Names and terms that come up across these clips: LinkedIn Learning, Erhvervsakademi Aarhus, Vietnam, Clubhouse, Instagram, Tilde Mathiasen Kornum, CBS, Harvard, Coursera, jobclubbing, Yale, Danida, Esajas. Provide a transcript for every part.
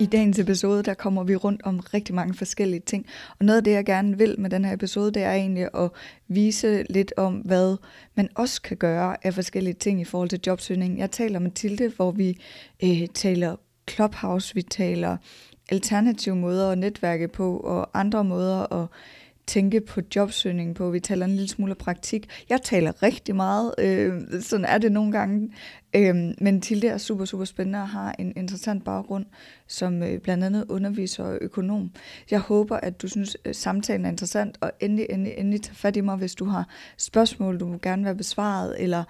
I dagens episode, der kommer vi rundt om rigtig mange forskellige ting. Og noget af det, jeg gerne vil med den her episode, det er egentlig at vise lidt om, hvad man også kan gøre af forskellige ting i forhold til jobsøgning. Jeg taler med Tilde, hvor vi taler Clubhouse, vi taler alternative måder at netværke på, og andre måder at tænke på jobsøgning på. Vi taler en lille smule praktik. Jeg taler rigtig meget, sådan er det nogle gange. Men Tilde er super, super spændende og har en interessant baggrund som blandt andet underviser og økonom. Jeg håber, at du synes, samtalen er interessant, og endelig tag fat i mig, hvis du har spørgsmål, du må gerne være besvaret, eller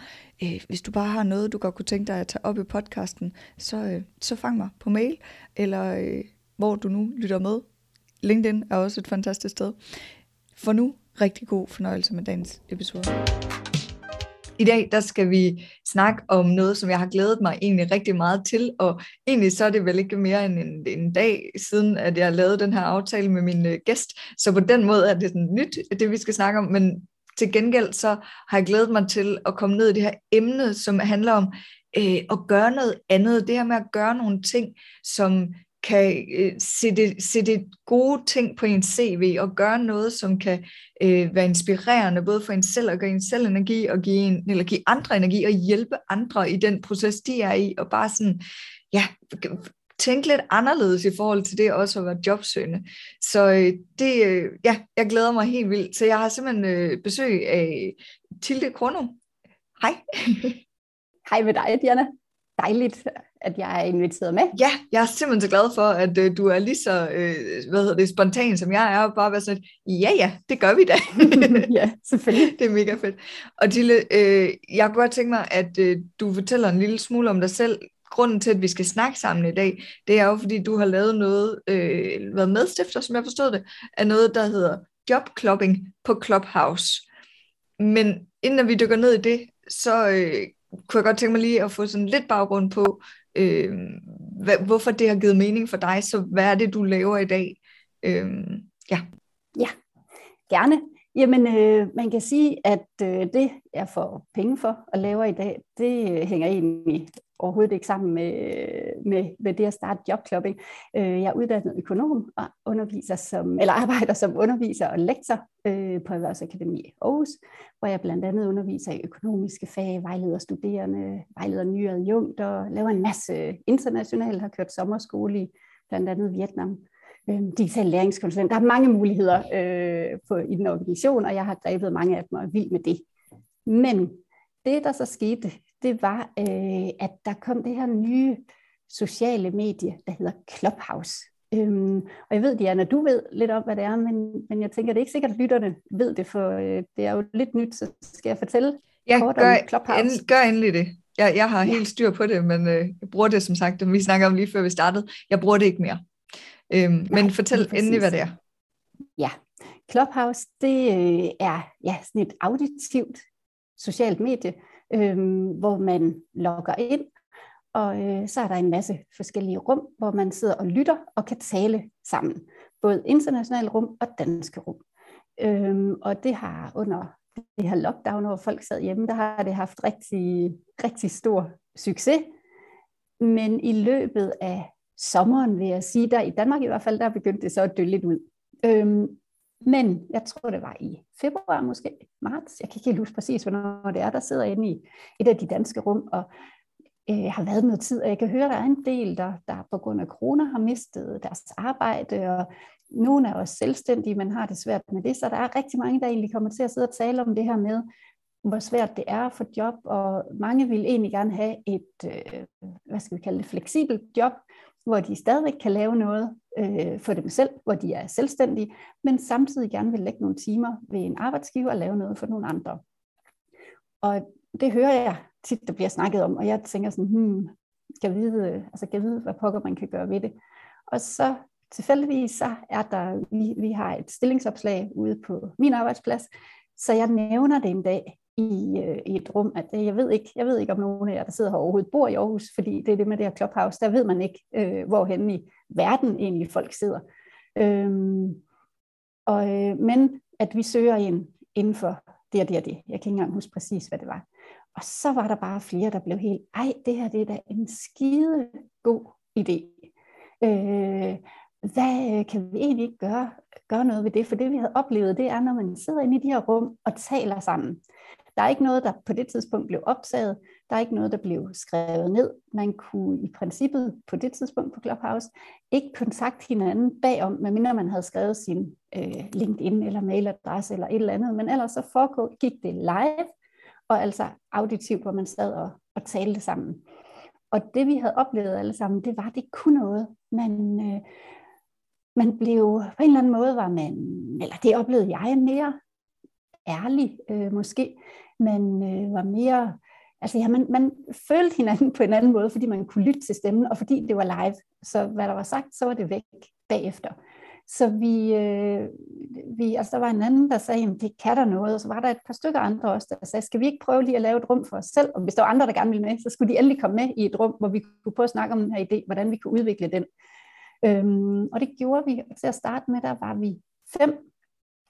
hvis du bare har noget, du godt kunne tænke dig at tage op i podcasten, så fang mig på mail, eller hvor du nu lytter med. LinkedIn er også et fantastisk sted. For nu, rigtig god fornøjelse med dagens episode. I dag, der skal vi snakke om noget, som jeg har glædet mig egentlig rigtig meget til, og egentlig så er det vel ikke mere end en dag siden, at jeg lavede den her aftale med min gæst, så på den måde er det sådan nyt, det vi skal snakke om, men til gengæld så har jeg glædet mig til at komme ned i det her emne, som handler om at gøre noget andet, det her med at gøre nogle ting, som kan se det gode ting på en CV, og gøre noget, som kan være inspirerende, både for en selv, og gøre en selv energi, og give andre energi, og hjælpe andre i den proces, de er i, og bare sådan, ja, tænke lidt anderledes i forhold til det, også at være jobsøgende. Så jeg glæder mig helt vildt. Så jeg har simpelthen besøg af Tilde Kornum. Hej. Hej med dig, Diana. Dejligt, at jeg er inviteret med. Ja, jeg er simpelthen så glad for, at du er lige så spontan, som jeg er, og bare være sådan, at ja, det gør vi da. Ja, selvfølgelig. Det er mega fedt. Og Tilde, jeg kunne godt tænke mig, at du fortæller en lille smule om dig selv. Grunden til, at vi skal snakke sammen i dag, det er jo, fordi du har lavet noget, været medstifter, som jeg forstod det, af noget, der hedder jobclubbing på Clubhouse. Men inden vi dykker ned i det, så kunne jeg godt tænke mig lige at få sådan lidt baggrund på, hvorfor det har givet mening for dig, så hvad er det, du laver i dag? Ja, gerne. Jamen, man kan sige, at det, jeg får penge for at lave i dag, det hænger egentlig overhovedet ikke sammen med det at starte jobclubbing. Jeg er uddannet økonom og arbejder som underviser og lektor på Erhvervsakademi Aarhus, hvor jeg blandt andet underviser i økonomiske fag, vejleder studerende, vejleder nye adjunkter, laver en masse internationalt, har kørt sommerskole i blandt andet Vietnam, digital læringskonsulent. Der er mange muligheder i den organisation, og jeg har grebet mange af dem og er vild med det. Men det, der så skete, det var, at der kom det her nye sociale medie, der hedder Clubhouse. Og jeg ved, Diana, du ved lidt om, hvad det er, men jeg tænker, det er ikke sikkert, at lytterne ved det, for det er jo lidt nyt, så skal jeg fortælle kort om Clubhouse. Gør endelig det. Jeg har helt styr på det, men jeg bruger det, som sagt, vi snakker om lige før vi startede. Jeg bruger det ikke mere. Men fortæl endelig, hvad det er. Ja, Clubhouse, det er sådan et auditivt socialt medie, hvor man logger ind, og så er der en masse forskellige rum, hvor man sidder og lytter og kan tale sammen. Både internationale rum og danske rum. Og det har under det her lockdown, hvor folk sad hjemme, der har det haft rigtig, rigtig stor succes. Men i løbet af sommeren, vil jeg sige, der i Danmark i hvert fald, der begyndte det så at dø lidt ud. Men jeg tror, det var i februar, måske marts. Jeg kan ikke huske præcis, hvornår det er, der sidder inde i et af de danske rum, og har været noget tid, og jeg kan høre, der er en del, der på grund af corona har mistet deres arbejde, og nogle af os selvstændige, men har det svært med det, så der er rigtig mange, der egentlig kommer til at sidde og tale om det her med, hvor svært det er at få job, og mange vil egentlig gerne have et, fleksibelt job, hvor de stadigvæk kan lave noget for dem selv, hvor de er selvstændige, men samtidig gerne vil lægge nogle timer ved en arbejdsgiver og lave noget for nogle andre. Og det hører jeg tit, der bliver snakket om, og jeg tænker sådan, kan vide, hvad pokker man kan gøre ved det. Og så tilfældigvis, så er der, vi har et stillingsopslag ude på min arbejdsplads, så jeg nævner det en dag i et rum, at jeg ved ikke om nogen af jer, der sidder her overhovedet, bor i Aarhus, fordi det er det med det her Clubhouse, der ved man ikke, hvorhen i verden egentlig folk sidder. Men at vi søger inden for det. Jeg kan ikke engang huske præcis, hvad det var. Og så var der bare flere, der blev helt, det her det er da en skide god idé. Hvad kan vi egentlig ikke gøre noget ved det? For det vi havde oplevet, det er, når man sidder inde i de her rum og taler sammen. Der er ikke noget, der på det tidspunkt blev optaget. Der er ikke noget, der blev skrevet ned. Man kunne i princippet på det tidspunkt på Clubhouse ikke kontakte hinanden bagom, medmindre man havde skrevet sin LinkedIn eller mailadresse eller et eller andet. Men ellers så gik det live, og altså auditivt, hvor man sad og talte sammen. Og det vi havde oplevet alle sammen, det var, at det kunne noget. Man blev på en eller anden måde, eller det oplevede jeg, mere ærlig måske. Man var mere, altså ja, man følte hinanden på en anden måde, fordi man kunne lytte til stemmen, og fordi det var live. Så hvad der var sagt, så var det væk bagefter. Så vi altså der var en anden, der sagde, jamen det kan der noget, og så var der et par stykker andre også, der sagde, skal vi ikke prøve lige at lave et rum for os selv, og hvis der var andre, der gerne ville med, så skulle de endelig komme med i et rum, hvor vi kunne prøve at snakke om den her idé, hvordan vi kunne udvikle den. Og det gjorde vi, og til at starte med, der var vi 5,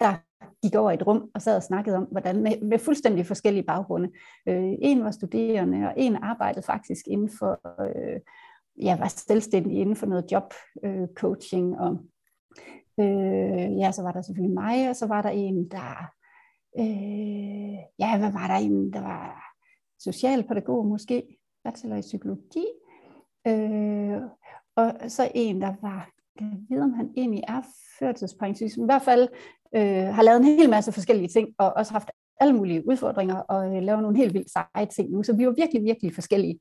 der gik over i et rum og sad og snakkede om, hvordan med fuldstændig forskellige baggrunde. En var studerende, og en arbejdede faktisk inden for, var selvstændig inden for noget jobcoaching, og så var der selvfølgelig mig, og så var der en, der der var socialpædagog måske, bachelor i psykologi, og så en, der var, jeg ved om han egentlig er førtidspensionist, i hvert fald har lavet en hel masse forskellige ting, og også haft alle mulige udfordringer, og laver nogle helt vildt seje ting nu, så vi var virkelig, virkelig forskellige.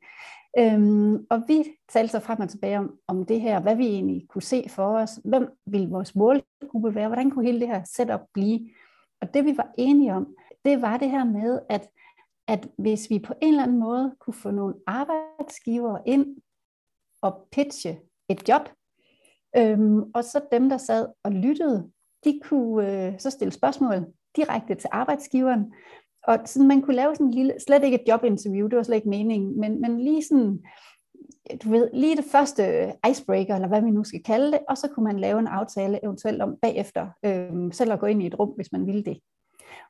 Og vi talte så frem og tilbage om det her, hvad vi egentlig kunne se for os, hvem ville vores målgruppe være, hvordan kunne hele det her setup blive. Og det vi var enige om, det var det her med, at hvis vi på en eller anden måde kunne få nogle arbejdsgivere ind og pitche et job, og så dem, der sad og lyttede, de kunne så stille spørgsmål direkte til arbejdsgiveren, og sådan, man kunne lave sådan en lille, slet ikke et jobinterview, det var slet ikke meningen, men lige sådan, du ved, lige det første icebreaker, eller hvad vi nu skal kalde det, og så kunne man lave en aftale eventuelt om bagefter, selv at gå ind i et rum, hvis man ville det.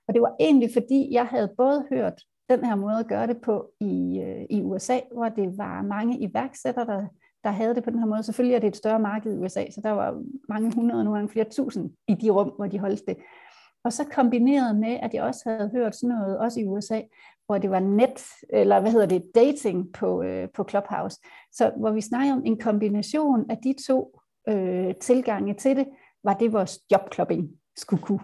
Og det var egentlig, fordi jeg havde både hørt den her måde at gøre det på i USA, hvor det var mange iværksættere, der havde det på den her måde. Selvfølgelig er det et større marked i USA, så der var mange hundrede, nogle gange flere tusind i de rum, hvor de holdt det. Og så kombineret med, at jeg også havde hørt sådan noget, også i USA, hvor det var dating på Clubhouse. Så hvor vi snakker om en kombination af de to tilgange til det, var det vores jobclubbing skulle kunne.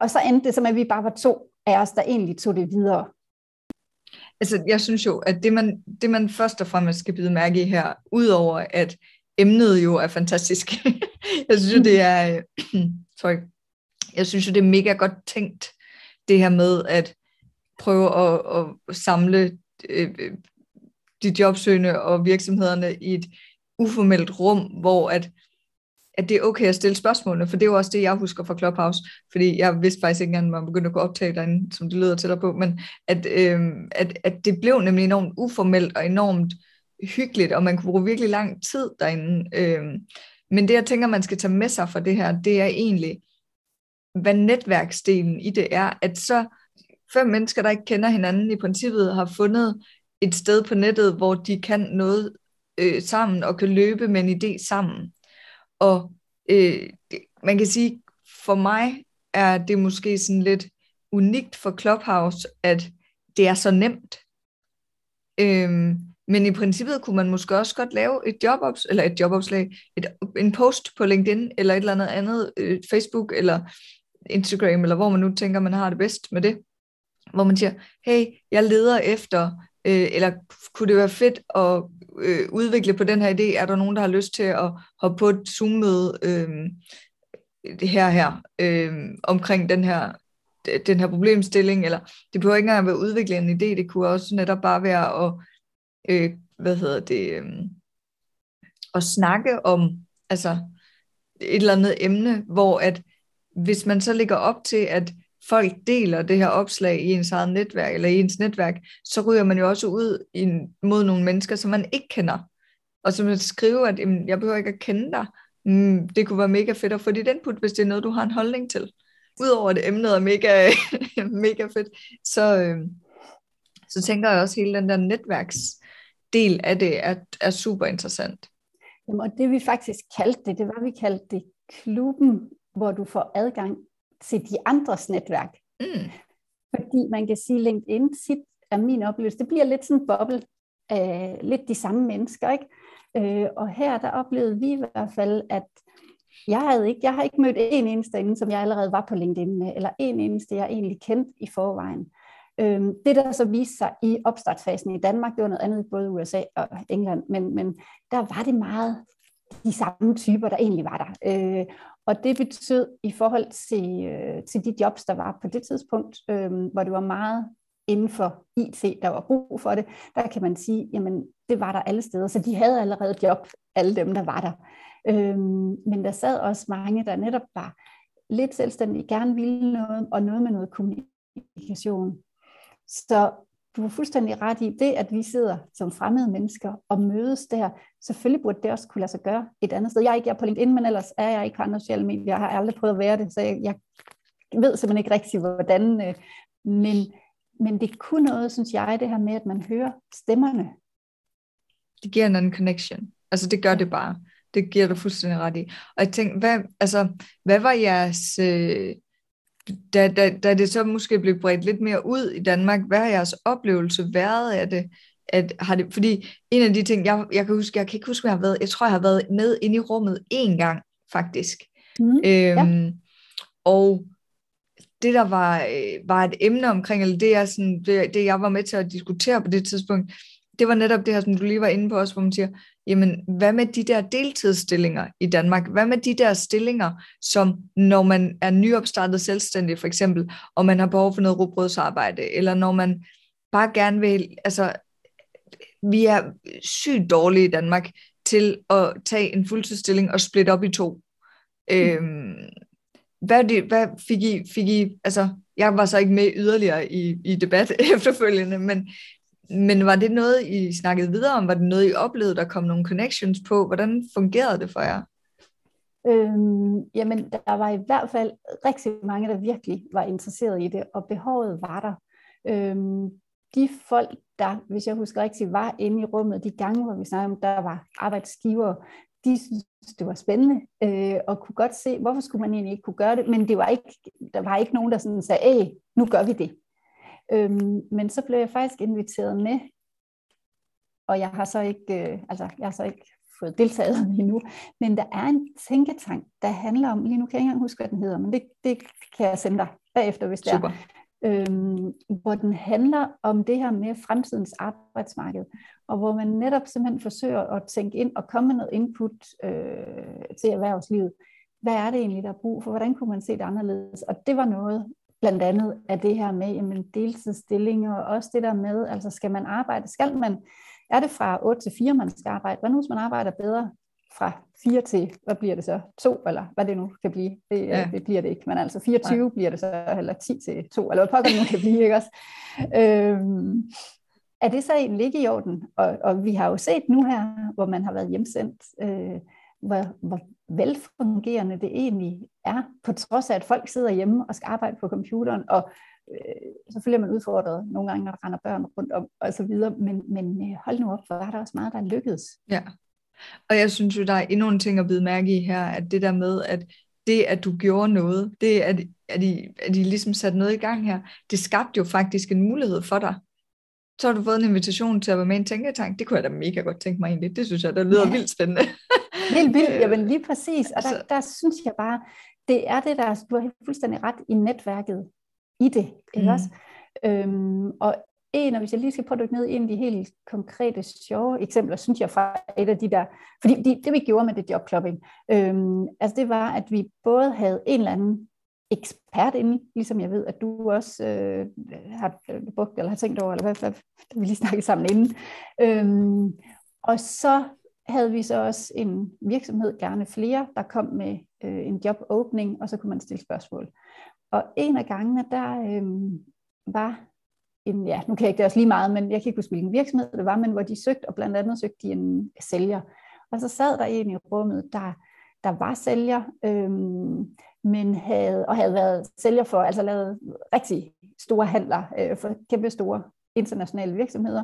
Og så endte det som, at vi bare var 2 af os, der egentlig tog det videre. Altså, jeg synes jo, at det man først og fremmest skal bide mærke i her, udover at emnet jo er fantastisk. Jeg synes jo, det er... Jeg synes jo, det er mega godt tænkt, det her med at prøve at samle de jobsøgende og virksomhederne i et uformelt rum, hvor at det er okay at stille spørgsmålene, for det er jo også det, jeg husker fra Clubhouse, fordi jeg vidste faktisk ikke engang, at man begyndte at gå optage derinde, som det lyder til dig på, men at det blev nemlig enormt uformelt og enormt hyggeligt, og man kunne bruge virkelig lang tid derinde. Men det, jeg tænker, man skal tage med sig fra det her, det er egentlig, hvad netværksdelen i det er, at så 5 mennesker, der ikke kender hinanden i princippet, har fundet et sted på nettet, hvor de kan noget sammen og kan løbe med en idé sammen. Og man kan sige, for mig er det måske sådan lidt unikt for Clubhouse, at det er så nemt. Men i princippet kunne man måske også godt lave et jobopslag, en post på LinkedIn, eller et eller andet, Facebook eller Instagram, eller hvor man nu tænker, man har det bedst med det. Hvor man siger, hey, jeg leder efter, eller kunne det være fedt at udvikle på den her idé? Er der nogen, der har lyst til at hoppe på et Zoom-møde omkring den her problemstilling? Eller det behøver ikke engang være at udvikle en idé, det kunne også netop bare være at at snakke om altså et eller andet emne, hvor at hvis man så lægger op til, at folk deler det her opslag i ens eget netværk, eller i ens netværk, så ryger man jo også ud mod nogle mennesker, som man ikke kender, og som man skriver, at jeg behøver ikke at kende dig, det kunne være mega fedt at få dit input, hvis det er noget, du har en holdning til. Udover at emnet er mega, mega fedt, så tænker jeg også, hele den der netværksdel af det er super interessant. Jamen, og det vi faktisk kaldte det, det var, vi kaldte det klubben, hvor du får adgang til de andres netværk. Mm. Fordi man kan sige, LinkedIn tit er min oplevelse. Det bliver lidt sådan en boble af lidt de samme mennesker, ikke? Og her der oplevede vi i hvert fald, at jeg har ikke mødt en eneste inden, som jeg allerede var på LinkedIn med, eller en eneste, jeg egentlig kendte i forvejen. Det, der så viste sig i opstartsfasen i Danmark, det var noget andet i både USA og England, men der var det meget de samme typer, der egentlig var der. Og det betød i forhold til de jobs, der var på det tidspunkt, hvor det var meget inden for IT, der var brug for det, der kan man sige, jamen det var der alle steder, så de havde allerede job, alle dem, der var der. Men der sad også mange, der netop var lidt selvstændige, gerne ville noget, og noget med noget kommunikation. Så du har fuldstændig ret i det, at vi sidder som fremmede mennesker og mødes der. Selvfølgelig burde det også kunne lade sig gøre et andet sted. Jeg er ikke på LinkedIn, men ellers er jeg ikke på andre sociale medier. Jeg har aldrig prøvet at være det, så jeg ved simpelthen ikke rigtig, hvordan. Men det kunne noget, synes jeg, det her med, at man hører stemmerne. Det giver en anden connection. Altså det gør det bare. Det giver du fuldstændig ret i. Og jeg tænkte, hvad var jeres... Da det så måske blev bredt lidt mere ud i Danmark, hvad har jeres oplevelse været af det? Fordi en af de ting, jeg kan huske, jeg kan ikke huske, hvad jeg har været, jeg tror, jeg har været med inde i rummet én gang, faktisk. Ja. Og det, der var et emne omkring, eller det jeg var med til at diskutere på det tidspunkt, det var netop det her, som du lige var inde på også, hvor man siger, jamen, hvad med de der deltidsstillinger i Danmark? Hvad med de der stillinger, som når man er nyopstartet selvstændig, for eksempel, og man har behov for noget rugbrødsarbejde, eller når man bare gerne vil, altså, vi er sygt dårlige i Danmark til at tage en fuldtidsstilling og splitte op i to. Hvad fik I, altså, jeg var så ikke med yderligere i debat efterfølgende, men var det noget, I snakkede videre om? Var det noget, I oplevede, der kom nogle connections på? Hvordan fungerede det for jer? Jamen, der var i hvert fald rigtig mange, der virkelig var interesseret i det, og behovet var der. De folk, der, hvis jeg husker rigtigt, var inde i rummet de gange, hvor vi snakkede om, der var arbejdsgivere, de synes, det var spændende, og kunne godt se, hvorfor skulle man egentlig ikke kunne gøre det, men der var ikke nogen, der sådan sagde, nu gør vi det. Men så blev jeg faktisk inviteret med, og jeg har så ikke fået deltaget endnu, men der er en tænketank, der handler om, lige nu kan jeg ikke engang huske, hvad den hedder, men det kan jeg sende dig bagefter, hvis det er. Hvor den handler om det her med fremtidens arbejdsmarked, og hvor man netop simpelthen forsøger at tænke ind og komme med noget input til erhvervslivet. Hvad er det egentlig, der er brug for? Hvordan kunne man se det anderledes? Og det var noget, blandt andet er det her med deltidsstillinger, og også det der med, altså skal man arbejde, er det fra 8 til 4, man skal arbejde? Hvad nu, hvis man arbejder bedre fra 4 til, hvad bliver det så, 2, eller hvad det nu kan blive? Det bliver det ikke, men altså 24 bliver det så, eller 10 til 2, eller hvad det nu kan blive, ikke også? Er det så egentlig ikke i orden? Og vi har jo set nu her, hvor man har været hjemsendt, hvor velfungerende det egentlig er, på trods af, at folk sidder hjemme og skal arbejde på computeren, og selvfølgelig er man udfordret nogle gange, når der render børn rundt om, og så videre, men hold nu op, for der er også meget, der lykkedes. Ja, og jeg synes jo, der er endnu en ting at bide mærke i her, at det der med, at det, at du gjorde noget, det, at I ligesom satte noget i gang her, det skabte jo faktisk en mulighed for dig. Så har du fået en invitation til at være med i en tænketank. Det kunne jeg da mega godt tænke mig egentlig. Det synes jeg, der lyder vildt spændende. Helt vildt, jamen lige præcis. Og der synes jeg bare, det er det, der du har fuldstændig ret i netværket i det, ikke også? Og hvis jeg lige skal prøve at dykke ned i en af de helt konkrete, sjove eksempler, synes jeg fra et af de der, fordi det vi gjorde med det jobclubbing, det var, at vi både havde en eller anden ekspert inde, ligesom jeg ved, at du også har brugt, eller har tænkt over, eller hvad fald, vi lige snakkede sammen inden. Og så havde vi så også en virksomhed, gerne flere, der kom med en jobåbning, og så kunne man stille spørgsmål. Og en af gangene, der var en, nu kan jeg ikke det også lige meget, men jeg kan ikke huske, hvilken virksomhed det var, men hvor de søgte, og blandt andet søgte de en sælger. Og så sad der en i rummet, der var sælger, men havde været sælger for, altså lavet rigtig store handler for kæmpe store internationale virksomheder,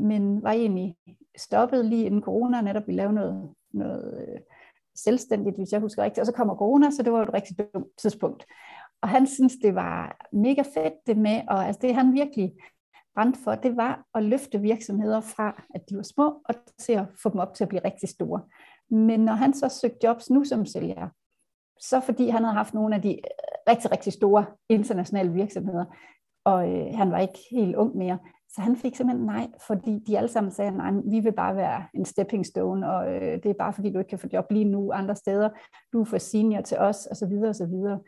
men var egentlig stoppede lige inden corona og netop ville lave noget selvstændigt, hvis jeg husker rigtigt. Og så kommer corona, så det var jo et rigtig dumt tidspunkt. Og han synes det var mega fedt det med, og altså det han virkelig brændt for, det var at løfte virksomheder fra, at de var små, og til at få dem op til at blive rigtig store. Men når han så søgte jobs nu som sælger, så fordi han havde haft nogle af de rigtig, rigtig store internationale virksomheder, og han var ikke helt ung mere, så han fik simpelthen nej, fordi de alle sammen sagde, nej, vi vil bare være en stepping stone, og det er bare fordi, du ikke kan få job lige nu andre steder, du er for senior til os, og så videre, og så videre.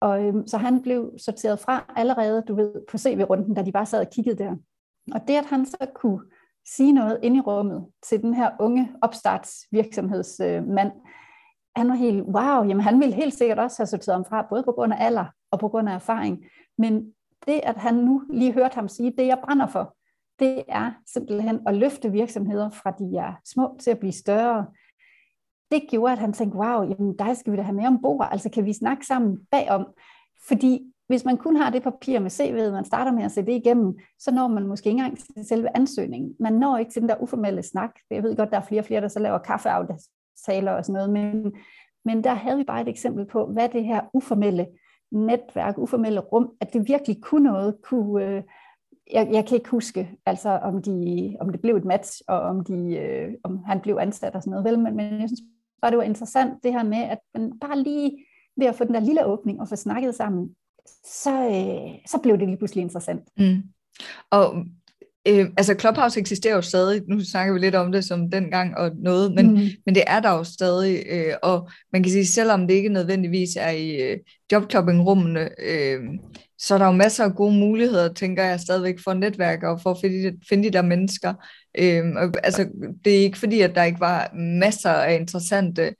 Og så han blev sorteret fra allerede, du ved, på CV-runden, da de bare sad og kiggede der. Og det, at han så kunne sige noget inde i rummet til den her unge opstartsvirksomhedsmand, han var helt, wow, jamen han ville helt sikkert også have sorteret ham fra, både på grund af alder og på grund af erfaring. Men det, at han nu lige hørte ham sige, det jeg brænder for, det er simpelthen at løfte virksomheder fra de er små til at blive større. Det gjorde, at han tænkte, wow, jamen dig skal vi da have med ombord, altså kan vi snakke sammen bagom. Fordi hvis man kun har det papir med CV'et, man starter med at se det igennem, så når man måske ikke engang til selve ansøgningen. Man når ikke til den der uformelle snak. Jeg ved godt, der er flere og flere, der så laver kaffeaftaler og sådan noget, men der havde vi bare et eksempel på, hvad det her uformelle netværk, uformelle rum, at det virkelig kunne noget, jeg kan ikke huske, altså om det blev et match, og om han blev ansat og sådan noget, vel, men jeg synes bare, det var interessant det her med, at man bare lige ved at få den der lille åbning og få snakket sammen, så blev det lige pludselig interessant. Mm. Og altså Clubhouse eksisterer jo stadig, nu snakker vi lidt om det som dengang og noget, men det er der jo stadig, og man kan sige, selvom det ikke nødvendigvis er i jobclubbing-rummene, så er der jo masser af gode muligheder, tænker jeg stadigvæk, for netværk og for at finde de der mennesker. Altså, det er ikke fordi, at der ikke var masser af interessante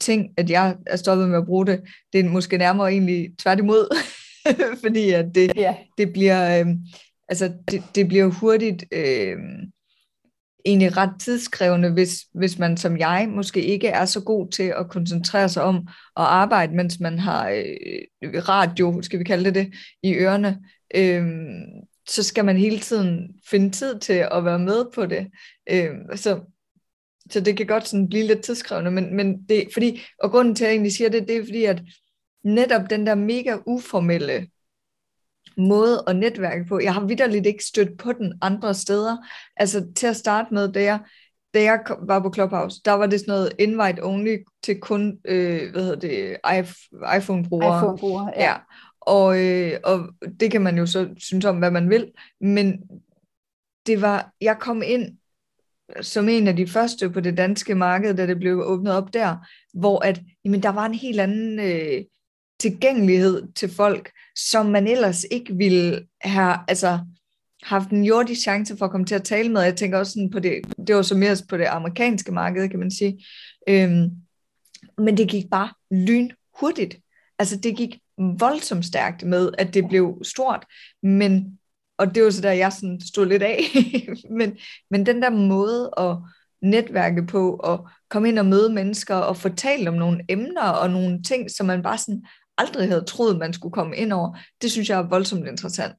ting, at jeg er stoppet med at bruge det. Det er måske nærmere egentlig tværtimod, fordi at det bliver... Altså, det bliver hurtigt egentlig ret tidskrævende, hvis man som jeg måske ikke er så god til at koncentrere sig om at arbejde, mens man har radio, skal vi kalde det, i ørerne. Så skal man hele tiden finde tid til at være med på det. Så det kan godt sådan blive lidt tidskrævende, men det, fordi, og grunden til, at jeg egentlig siger det, det er fordi, at netop den der mega uformelle måde at netværke på. Jeg har vitterligt ikke stødt på den andre steder. Altså til at starte med, da jeg var på Clubhouse, der var det sådan noget invite only til kun iPhone-brugere. iPhone-brugere, ja. Og det kan man jo så synes om, hvad man vil. Men det var, jeg kom ind som en af de første på det danske marked, da det blev åbnet op der, hvor at, jamen, der var en helt anden... tilgængelighed til folk, som man ellers ikke ville have haft en jordig chance for at komme til at tale med. Jeg tænker også sådan på det var så mere på det amerikanske marked, kan man sige. Men det gik bare lynhurtigt. Altså det gik voldsomt stærkt med, at det blev stort. Men, og det var så der, jeg sådan stod lidt af. men den der måde at netværke på, og komme ind og møde mennesker, og fortælle om nogle emner, og nogle ting, som man bare sådan aldrig havde troet, man skulle komme ind over. Det synes jeg er voldsomt interessant.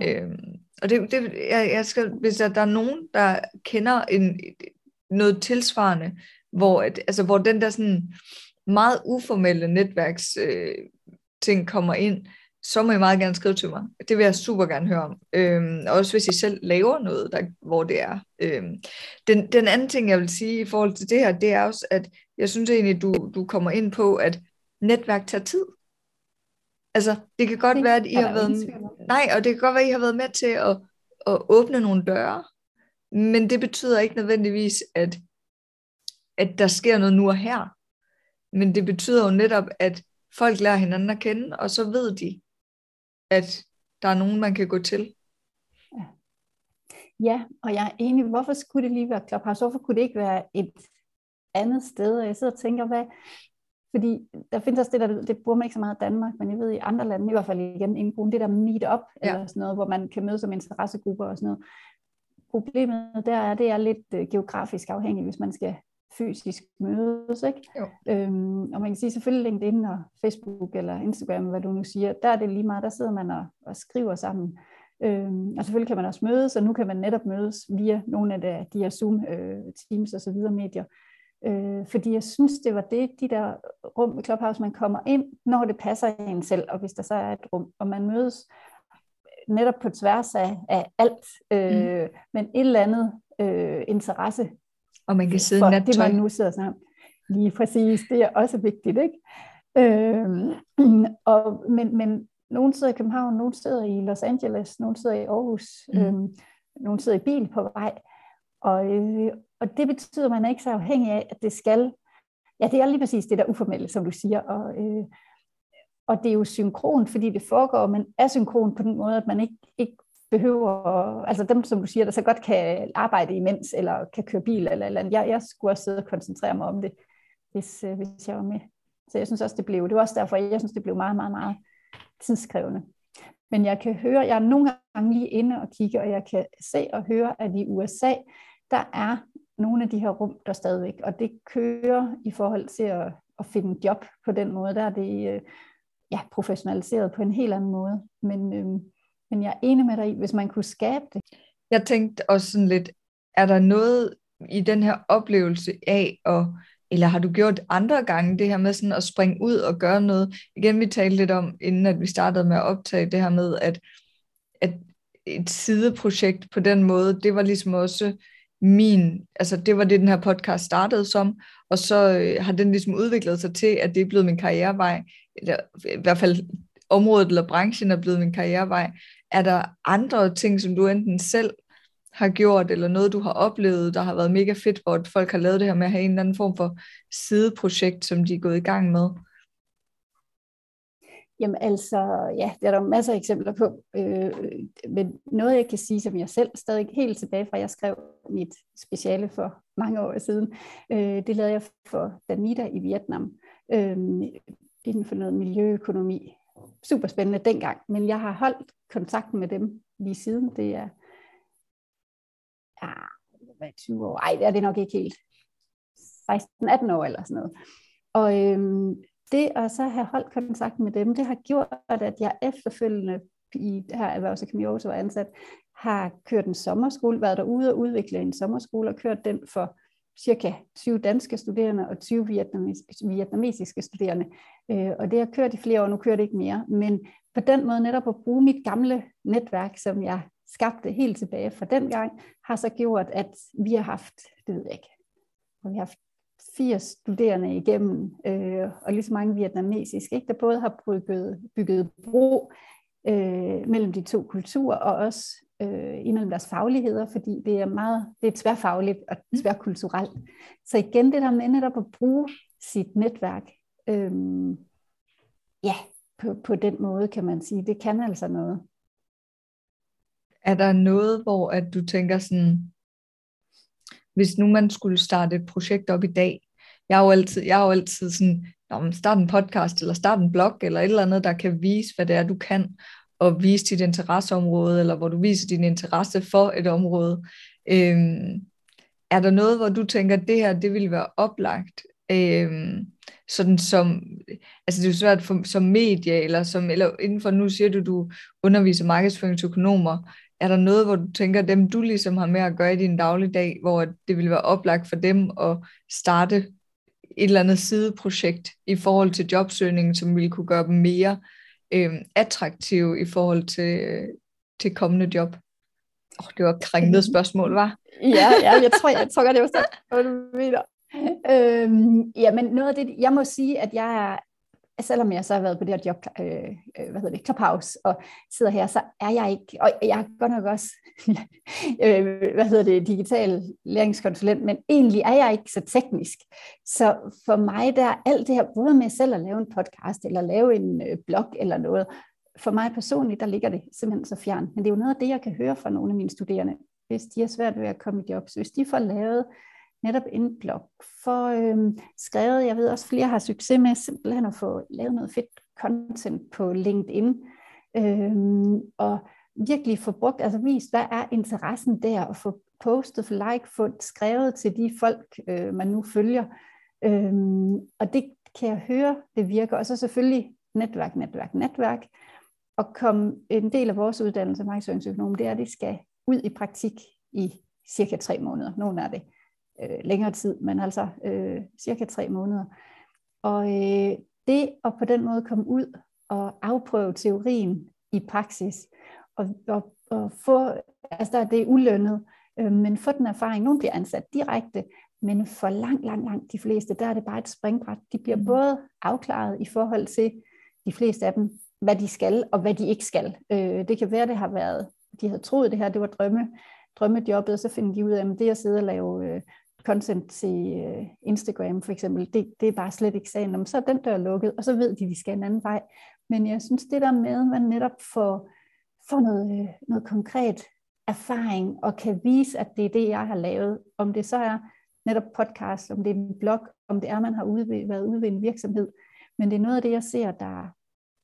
Mm. Og jeg skal, hvis der er nogen, der kender noget tilsvarende, hvor den der sådan meget uformelle netværksting kommer ind, så må I meget gerne skrive til mig. Det vil jeg super gerne høre om. Også hvis I selv laver noget, hvor det er. Den anden ting, jeg vil sige i forhold til det her, det er også, at jeg synes egentlig, du kommer ind på, at netværk tager tid. Altså, det kan godt være, at I har været... Nej, og det kan godt være, at I har været med til at åbne nogle døre, men det betyder ikke nødvendigvis, at der sker noget nu og her. Men det betyder jo netop, at folk lærer hinanden at kende, og så ved de, at der er nogen, man kan gå til. Ja, og jeg er enig. Hvorfor skulle det lige være Clubhouse? Hvorfor kunne det ikke være et andet sted? Og jeg sidder og tænker, hvad... Fordi der findes også det, det bruger man ikke så meget i Danmark, men jeg ved i andre lande, i hvert fald igen inden brugen, det der meet-up, eller sådan noget, hvor man kan mødes som interessegrupper og sådan noget. Problemet der er, det er lidt geografisk afhængigt, hvis man skal fysisk mødes, ikke? Og man kan sige selvfølgelig LinkedIn og Facebook eller Instagram, hvad du nu siger, der er det lige meget, der sidder man og skriver sammen, Og selvfølgelig kan man også mødes, og nu kan man netop mødes via nogle af de her Zoom-teams og så videre medier. Fordi jeg synes, det var det, de der rum i Clubhouse, man kommer ind, når det passer en selv, og hvis der så er et rum, og man mødes netop på tværs af alt, men et eller andet interesse. Og man kan sidde nattøj. Det, man nu sidder sådan lige præcis, det er også vigtigt, ikke? Men nogle sidder i København, nogle sidder i Los Angeles, nogle sidder i Aarhus, nogle sidder i bil på vej, og det betyder, at man er ikke så afhængig af, at det skal... Ja, det er lige præcis det der uformelle, som du siger, og det er jo synkron, fordi det foregår, men asynkron på den måde, at man ikke behøver... Altså dem, som du siger, der så godt kan arbejde imens, eller kan køre bil, eller jeg skulle også sidde og koncentrere mig om det, hvis jeg var med. Så jeg synes også, det var også derfor, jeg synes, det blev meget, meget, meget tidskrævende. Men jeg kan høre, jeg er nogle gange lige inde og kigge, og jeg kan se og høre, at i USA... Der er nogle af de her rum, der stadigvæk, og det kører i forhold til at finde job på den måde. Der er det professionaliseret på en helt anden måde, men jeg er enig med dig i, hvis man kunne skabe det. Jeg tænkte også sådan lidt, er der noget i den her oplevelse af, eller har du gjort andre gange det her med sådan at springe ud og gøre noget? Igen, vi talte lidt om, inden at vi startede med at optage det her med, at et sideprojekt på den måde, det var ligesom også... det var det, den her podcast startede som, og så har den ligesom udviklet sig til, at det er blevet min karrierevej, eller i hvert fald området eller branchen er blevet min karrierevej. Er der andre ting, som du enten selv har gjort, eller noget, du har oplevet, der har været mega fedt, hvor folk har lavet det her med at have en eller anden form for sideprojekt, som de er gået i gang med? Jamen altså, ja, der er der masser af eksempler på, men noget jeg kan sige, som jeg selv stadig helt tilbage fra, jeg skrev mit speciale for mange år siden, det lavede jeg for Danida i Vietnam, inden for noget miljøøkonomi. Super spændende dengang, men jeg har holdt kontakten med dem lige siden, det er 20 år, ej det er det nok ikke helt, 16-18 år eller sådan noget, og det at så have holdt kontakt med dem, det har gjort, at jeg efterfølgende i her Erhvervsakademi Aarhus var ansat, har kørt en sommerskole, været derude og udviklet en sommerskole og kørt den for cirka 20 danske studerende og 20 vietnamesiske studerende. Og det har kørt i flere år, nu kører det ikke mere. Men på den måde netop at bruge mit gamle netværk, som jeg skabte helt tilbage fra dengang, har så gjort, at vi har haft, det ved jeg ikke, og vi har haft 4 studerende igennem, og lige så mange vietnamesiske, ikke? Der både har bygget bro mellem de to kulturer, og også imellem deres fagligheder, fordi det er meget, det er tværfagligt og tværkulturelt. Så igen det der med netop at bruge sit netværk, på den måde kan man sige, det kan altså noget. Er der noget, hvor at du tænker sådan, hvis nu man skulle starte et projekt op i dag, jeg er jo altid sådan, start en podcast, eller start en blog, eller et eller andet, der kan vise, hvad det er, du kan, og vise dit interesseområde, eller hvor du viser din interesse for et område. Er der noget, hvor du tænker, at det her, det ville være oplagt, sådan som, altså det er jo svært for, som medie, eller inden for nu siger du underviser markedsføringsøkonomer. Er der noget, hvor du tænker, dem du ligesom har med at gøre i din dagligdag, hvor det ville være oplagt for dem at starte et eller andet sideprojekt i forhold til jobsøgningen, som ville kunne gøre dem mere attraktive i forhold til kommende job? Det var et kringlet spørgsmål, hva'? Ja, jeg tror godt, det var sådan, hvad du mener. Men noget af det, jeg må sige, at jeg er, selvom jeg så har været på det her job, Clubhouse, og sidder her, så er jeg ikke, og jeg er godt nok også, digital læringskonsulent, men egentlig er jeg ikke så teknisk. Så for mig der, alt det her, både med selv at lave en podcast, eller lave en blog, eller noget, for mig personligt, der ligger det simpelthen så fjernt. Men det er jo noget af det, jeg kan høre fra nogle af mine studerende, hvis de har svært ved at komme i job, så hvis de får lavet netop en blog, for skrevet, jeg ved også flere har succes med simpelthen at få lavet noget fedt content på LinkedIn, og virkelig få brugt, altså vist, hvad er interessen der, og få postet, få like, få skrevet til de folk, man nu følger, og det kan jeg høre, det virker, og så selvfølgelig netværk, at komme en del af vores uddannelse markedsføringsøkonom, det er, at det skal ud i praktik i cirka 3 måneder. Nogle er det længere tid, men altså cirka 3 måneder. Og det at på den måde komme ud og afprøve teorien i praksis, og få, altså det er ulønnet, men få den erfaring. Nogle bliver ansat direkte, men for langt de fleste, der er det bare et springbræt. De bliver både afklaret i forhold til de fleste af dem, hvad de skal og hvad de ikke skal. Det kan være, det har været, de havde troet det her, det var drømmejobbet, og så finder de ud af, at det at sidde og lave content til Instagram for eksempel, det er bare slet ikke sagen. Nå, så er den dør lukket, og så ved de, at de skal en anden vej. Men jeg synes, det der med, at man netop får noget konkret erfaring, og kan vise, at det er det, jeg har lavet. Om det så er netop podcast, om det er en blog, om det er, man har været ude ved en virksomhed. Men det er noget af det, jeg ser,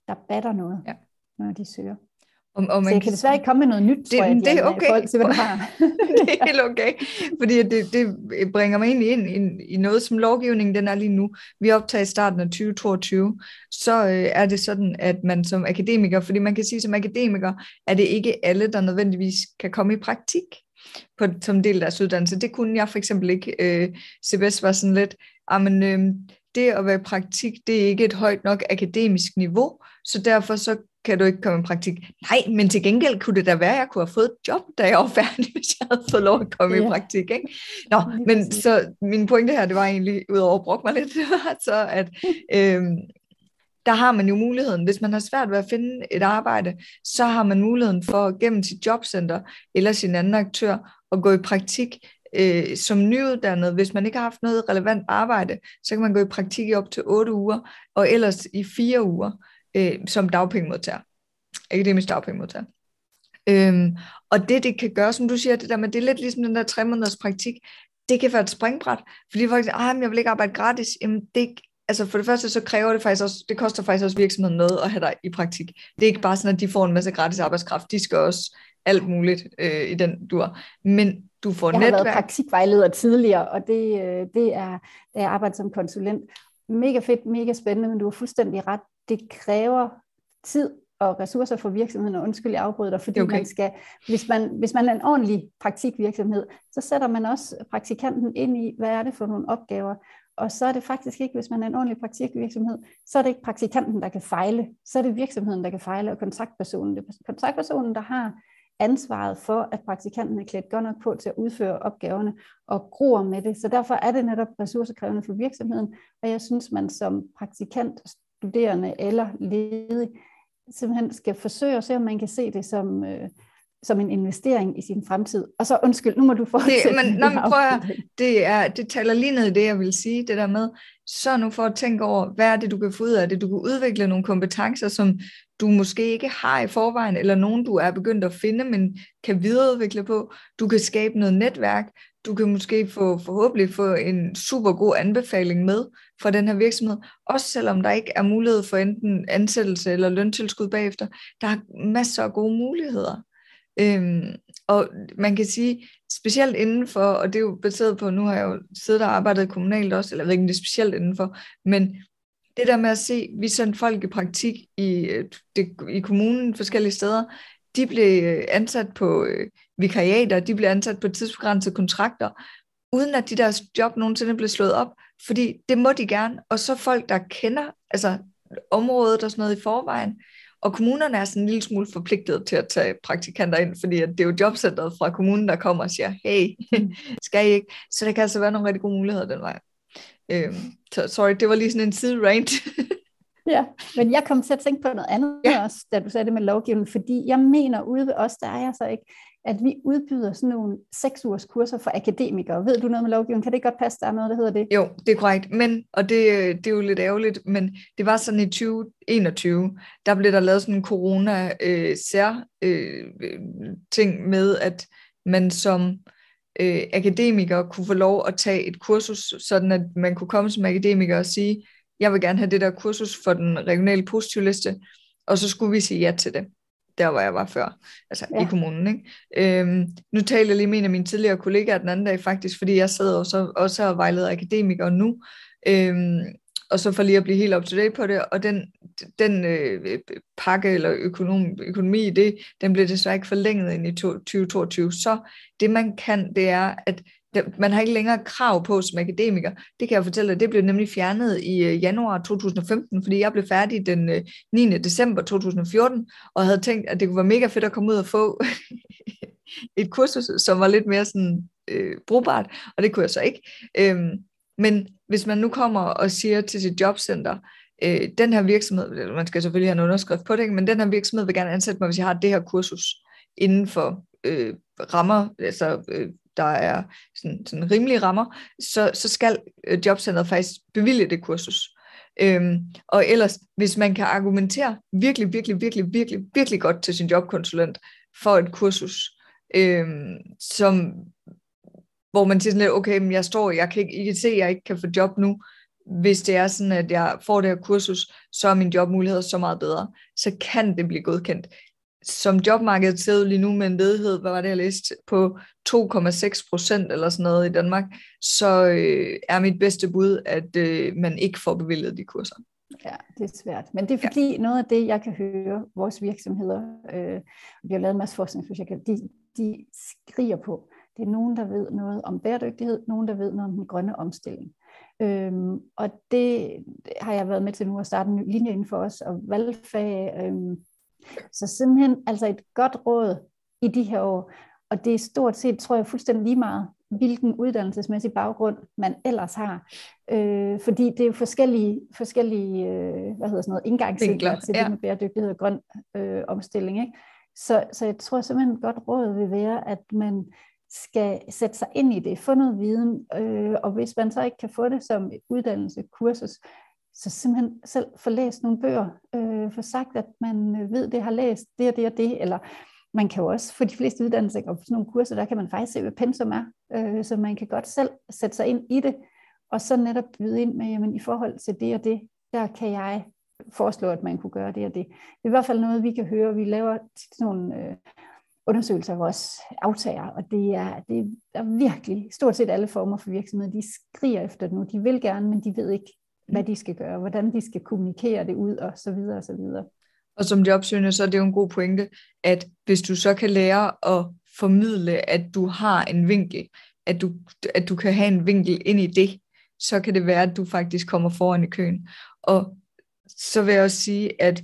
der batter noget, ja, når de søger. Og man så jeg kan desværre ikke komme med noget nyt, tror jeg, det er okay. I forhold til, hvad du har. Det er helt okay, fordi det bringer mig egentlig ind i noget, som lovgivningen den er lige nu. Vi optager i starten af 2022, så er det sådan, at man som akademiker, fordi man kan sige, som akademiker er det ikke alle, der nødvendigvis kan komme i praktik som del af deres uddannelse. Det kunne jeg for eksempel ikke. CBS var sådan lidt, det at være i praktik, det er ikke et højt nok akademisk niveau, så derfor så kan du ikke komme i praktik. Nej, men til gengæld kunne det da være, at jeg kunne have fået et job, da jeg var færdig, hvis jeg havde fået lov at komme i praktik. Ikke? Nå, men så min pointe her, det var egentlig, udover at brokke mig lidt, så at der har man jo muligheden, hvis man har svært ved at finde et arbejde, så har man muligheden for gennem sit jobcenter eller sin anden aktør at gå i praktik som nyuddannet. Hvis man ikke har haft noget relevant arbejde, så kan man gå i praktik i op til 8 uger, og ellers i 4 uger. Som dagpengemodtager, akademisk dagpengemodtager. Og det kan gøre, som du siger, det der med, det er lidt ligesom den der 3 måneders praktik, det kan være et springbræt, fordi folk siger, jeg vil ikke arbejde gratis. Jamen det, altså for det første, så kræver det faktisk også, det koster faktisk også virksomheden noget at have dig i praktik. Det er ikke bare sådan, at de får en masse gratis arbejdskraft, de skal også alt muligt i den dur. Men du får netværk. Jeg har været praktikvejleder tidligere, og det er, da jeg arbejder som konsulent, mega fedt, mega spændende, men du har fuldstændig ret. Det kræver tid og ressourcer for virksomheden, og undskyld, jeg afbryder dig, fordi okay. Man skal, hvis man er en ordentlig praktikvirksomhed, så sætter man også praktikanten ind i, hvad er det for nogle opgaver, og så er det faktisk ikke, hvis man er en ordentlig praktikvirksomhed, så er det ikke praktikanten, der kan fejle, så er det virksomheden, der kan fejle, og kontaktpersonen. Det er kontaktpersonen, der har ansvaret for, at praktikanten er klædt godt nok på til at udføre opgaverne og gruer med det, så derfor er det netop ressourcekrævende for virksomheden, og jeg synes, man som praktikant, studerende eller ledig, simpelthen skal forsøge at se, om man kan se det som en investering i sin fremtid. Og så undskyld, nu må du fortsætte. Det taler lige ned i det, jeg vil sige, det der med, så nu for at tænke over, hvad er det, du kan få ud af det? Du kan udvikle nogle kompetencer, som du måske ikke har i forvejen, eller nogen, du er begyndt at finde, men kan videreudvikle på. Du kan skabe noget netværk. Du kan måske forhåbentlig få en super god anbefaling med fra den her virksomhed, også selvom der ikke er mulighed for enten ansættelse eller løntilskud bagefter. Der er masser af gode muligheder. Og man kan sige, specielt indenfor, og det er jo baseret på, nu har jeg jo siddet og arbejdet kommunalt også, eller jeg ved ikke, om det er specielt indenfor, men det der med at se, vi sendte folk i praktik i kommunen forskellige steder, de blev ansat på vikariater, de blev ansat på tidsbegrænsede kontrakter, uden at de deres job nogensinde blev slået op, fordi det må de gerne, og så folk, der kender altså området og sådan noget i forvejen, og kommunerne er sådan en lille smule forpligtet til at tage praktikanter ind, fordi det er jo jobcenteret fra kommunen, der kommer og siger, hey, skal I ikke? Så der kan altså være nogle rigtig gode muligheder den vej. Sorry, det var lige sådan en side-rant. Ja, men jeg kom til at tænke på noget andet også, da du sagde det med lovgivningen, fordi jeg mener ude ved os, der er jeg så ikke, at vi udbyder sådan nogle 6 ugers kurser for akademikere. Ved du noget med lovgivningen? Kan det godt passe, der er noget, der hedder det? Jo, det er korrekt, men, og det er jo lidt ærgerligt, men det var sådan i 2021, der blev der lavet sådan en corona-sær-ting med, at man som akademikere kunne få lov at tage et kursus, sådan at man kunne komme som akademiker og sige, jeg vil gerne have det der kursus for den regionale positivliste, og så skulle vi sige ja til det, der hvor jeg var før, altså i kommunen. Ikke? Nu talte jeg lige med en af mine tidligere kollegaer den anden dag faktisk, fordi jeg sidder også og vejleder akademikere nu, og så for lige at blive helt up to date på det, og den pakke eller økonomi i det, den blev desværre ikke forlænget ind i 2022. Så det man kan, det er, at man har ikke længere krav på som akademiker. Det kan jeg fortælle dig, det blev nemlig fjernet i januar 2015, fordi jeg blev færdig den 9. december 2014, og havde tænkt, at det kunne være mega fedt at komme ud og få et kursus, som var lidt mere sådan brugbart, og det kunne jeg så ikke. Men hvis man nu kommer og siger til sit jobcenter, den her virksomhed, man skal selvfølgelig have en underskrift på det, men den her virksomhed vil gerne ansætte mig, hvis jeg har det her kursus inden for rammer, altså der er sådan rimelige rammer, så skal jobcenteret faktisk bevilge det kursus. Og ellers, hvis man kan argumentere virkelig godt til sin jobkonsulent for et kursus, hvor man siger sådan lidt, okay, men jeg ikke kan få job nu, hvis det er sådan, at jeg får det her kursus, så er mine jobmuligheder så meget bedre, så kan det blive godkendt. Som jobmarkedet ser ud lige nu med en ledighed, hvad var det, jeg læste, på 2,6% eller sådan noget i Danmark, så er mit bedste bud, at man ikke får bevilget de kurser. Ja, det er svært. Men det er fordi noget af det, jeg kan høre, vores virksomheder, vi har lavet en masse forskningsprojekter, de skriger på. Det er nogen, der ved noget om bæredygtighed, nogen, der ved noget om den grønne omstilling. Og det har jeg været med til nu at starte en ny linje inden for os, og valgfag. Så simpelthen altså et godt råd i de her år. Og det er stort set, tror jeg, fuldstændig lige meget, hvilken uddannelsesmæssig baggrund man ellers har. Fordi det er jo forskellige indgangsvinkler til det med bæredygtighed og grøn omstilling. Ikke? Så jeg tror simpelthen, et godt råd vil være, at man skal sætte sig ind i det, få noget viden, og hvis man så ikke kan få det som uddannelse, kursus, så simpelthen selv få læst nogle bøger, få sagt, at man ved, det har læst det og det og det, eller man kan jo også få de fleste uddannelser og sådan nogle kurser, der kan man faktisk se, hvad pensum er, så man kan godt selv sætte sig ind i det, og så netop byde ind med, jamen i forhold til det og det, der kan jeg foreslå, at man kunne gøre det og det. Det er i hvert fald noget, vi kan høre, vi laver sådan nogle undersøgelser af vores aftager, og det er virkelig stort set alle former for virksomheder, de skriger efter det nu, de vil gerne, men de ved ikke, hvad de skal gøre, hvordan de skal kommunikere det ud, og så videre, og så videre. Og som jobsøgende, så er det jo en god pointe, at hvis du så kan lære at formidle, at du har en vinkel, at du kan have en vinkel ind i det, så kan det være, at du faktisk kommer foran i køen. Og så vil jeg også sige, at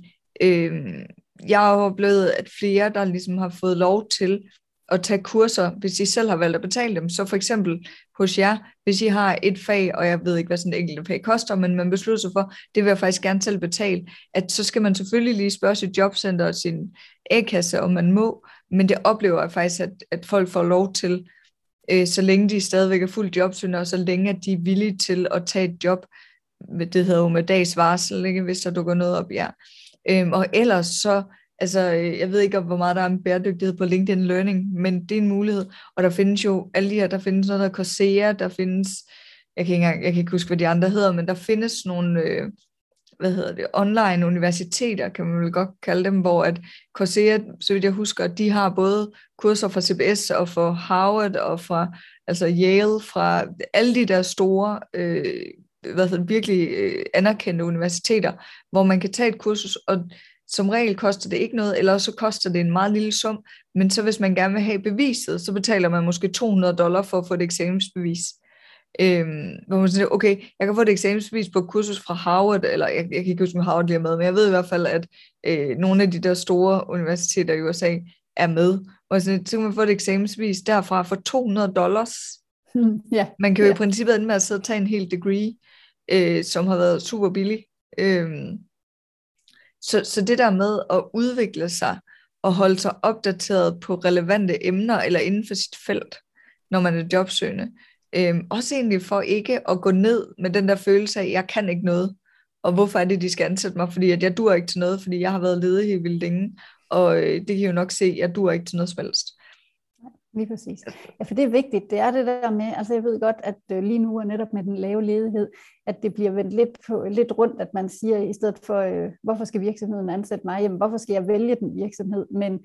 jeg har oplevet, at flere, der ligesom har fået lov til at tage kurser, hvis I selv har valgt at betale dem, så for eksempel hos jer, hvis I har et fag, og jeg ved ikke, hvad sådan et enkelt fag koster, men man beslutter sig for, det vil jeg faktisk gerne selv betale, at så skal man selvfølgelig lige spørge sit jobcenter og sin A-kasse, om man må, men det oplever jeg faktisk, at folk får lov til, så længe de stadigvæk er fuldt jobsøgende, og så længe at de er villige til at tage et job, det hedder jo med dags varsel, ikke? Hvis der dukker noget op i jer. Og ellers så, altså jeg ved ikke om hvor meget der er en bæredygtighed på LinkedIn Learning, men det er en mulighed, og der findes jo alle de her, der findes noget der er Coursera, der findes, jeg kan ikke huske hvad de andre hedder, men der findes nogle, online universiteter, kan man vel godt kalde dem, hvor at Coursera, så vidt jeg husker, de har både kurser fra CBS og fra Harvard og fra Yale, fra alle de der store virkelig anerkendte universiteter, hvor man kan tage et kursus, og som regel koster det ikke noget, eller så koster det en meget lille sum, men så hvis man gerne vil have beviset, så betaler man måske $200 for at få et eksamensbevis. Hvor man siger, okay, jeg kan få et eksamensbevis på et kursus fra Harvard, eller jeg kan ikke huske, om Harvard lige er med, men jeg ved i hvert fald, at nogle af de der store universiteter i USA er med, og så kan man få et eksamensbevis derfra for $200. Yeah. Man kan jo i princippet ende med at sidde og tage en hel degree, som har været super billig. Så det der med at udvikle sig og holde sig opdateret på relevante emner eller inden for sit felt, når man er jobsøgende. Også egentlig for ikke at gå ned med den der følelse af, at jeg kan ikke noget. Og hvorfor er det, de skal ansætte mig? Fordi at jeg dur ikke til noget, fordi jeg har været ledig helt vildt længe. Og det kan I jo nok se, at jeg dur ikke til noget som helst. Lige præcis. Ja, for det er vigtigt. Det er det der med, altså jeg ved godt, at lige nu er netop med den lave ledighed, at det bliver vendt lidt rundt, at man siger i stedet for, hvorfor skal virksomheden ansætte mig? Jamen, hvorfor skal jeg vælge den virksomhed? Men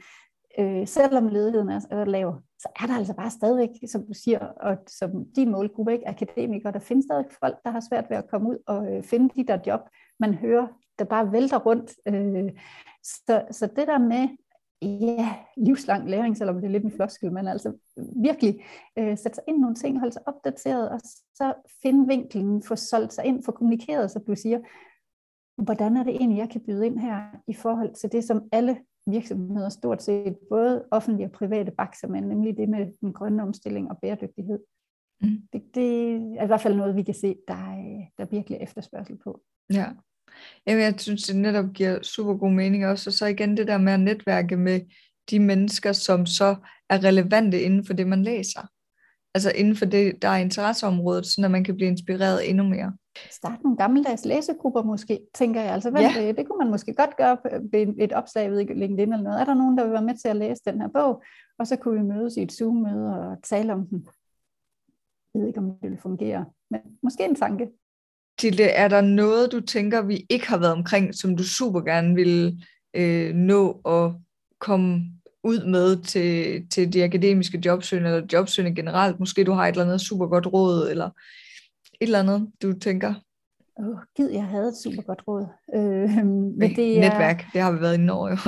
selvom ledigheden er lav, så er der altså bare stadigvæk, som du siger, og som din målgruppe, ikke, akademikere, der findes stadig folk, der har svært ved at komme ud og finde de der job, man hører, der bare vælter rundt. Så det der med, ja, livslang læring, selvom det er lidt en floskel, men altså virkelig sætte sig ind i nogle ting, holde sig opdateret, og så finde vinklen, få solgt sig ind, få kommunikeret, så du siger, hvordan er det egentlig, jeg kan byde ind her, i forhold til det, som alle virksomheder stort set, både offentlige og private bakser med, nemlig det med den grønne omstilling og bæredygtighed. Mm. Det er i hvert fald noget, vi kan se, der er virkelig efterspørgsel på. Ja. Jamen, jeg synes, det netop giver super god mening også, og så igen det der med at netværke med de mennesker, som så er relevante inden for det, man læser. Altså inden for det, der er interesseområdet, så man kan blive inspireret endnu mere. Start nogle gammeldags læsegrupper måske, tænker jeg. Altså, ja. Det kunne man måske godt gøre ved et opslag ved LinkedIn eller noget. Er der nogen, der vil være med til at læse den her bog? Og så kunne vi mødes i et Zoom-møde og tale om den. Jeg ved ikke, om det vil fungere, men måske en tanke. Tilde, er der noget, du tænker, vi ikke har været omkring, som du super gerne vil nå at komme ud med til de akademiske jobsøgende, eller jobsøgende generelt? Måske du har et eller andet super godt råd, eller et eller andet, du tænker? Gid, jeg havde et super godt råd. Men det er... Netværk, det har vi været i Norge.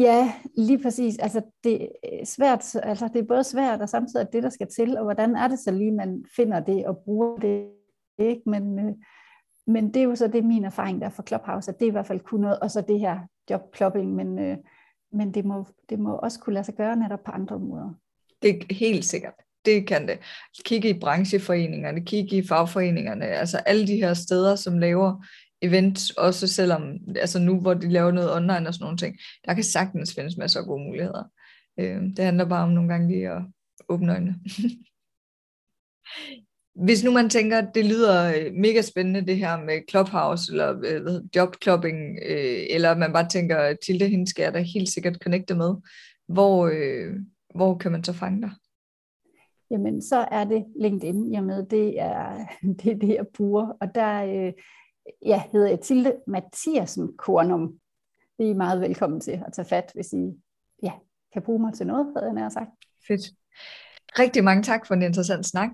Ja, lige præcis. Altså, det er svært, altså, det er både svært, og samtidig det, der skal til, og hvordan er det så lige, man finder det og bruger det? Ikke? Men det er jo så det min erfaring der fra Clubhouse, at det er i hvert fald kunne noget, og så det her jobplopping, men det må også kunne lade sig gøre netop på andre måder. Det er helt sikkert, det kan det. Kigge i brancheforeningerne, kigge i fagforeningerne, altså alle de her steder, som laver events, også selvom, altså nu hvor de laver noget online og sådan nogle ting, der kan sagtens findes masser af gode muligheder. Det handler bare om nogle gange lige at åbne øjnene. Hvis nu man tænker, at det lyder mega spændende, det her med Clubhouse, eller jobclubbing, eller man bare tænker, at Tilde, hende skal jeg da helt sikkert connecte med, hvor kan man så fange dig? Jamen, så er det LinkedIn, jamen det er det, jeg bruger, og der hedder jeg Tilde Mathiasen Kornum. Det er meget velkommen til at tage fat, hvis I kan bruge mig til noget, havde jeg nær sagt. Fedt. Rigtig mange tak for en interessant snak.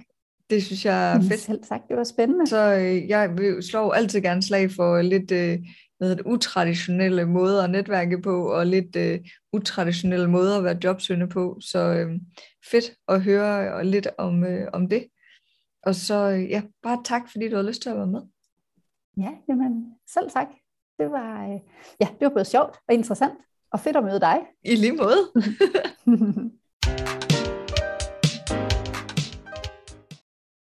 Det synes jeg er fedt. Selv sagt, det var spændende. Så jeg slår altid gerne slag for lidt utraditionelle måder at netværke på, og lidt utraditionelle måder at være jobsøgende på. Så fedt at høre og lidt om det. Og så bare tak, fordi du har lyst til at være med. Ja, jamen selv tak. Det var, det var både sjovt og interessant, og fedt at møde dig. I lige måde.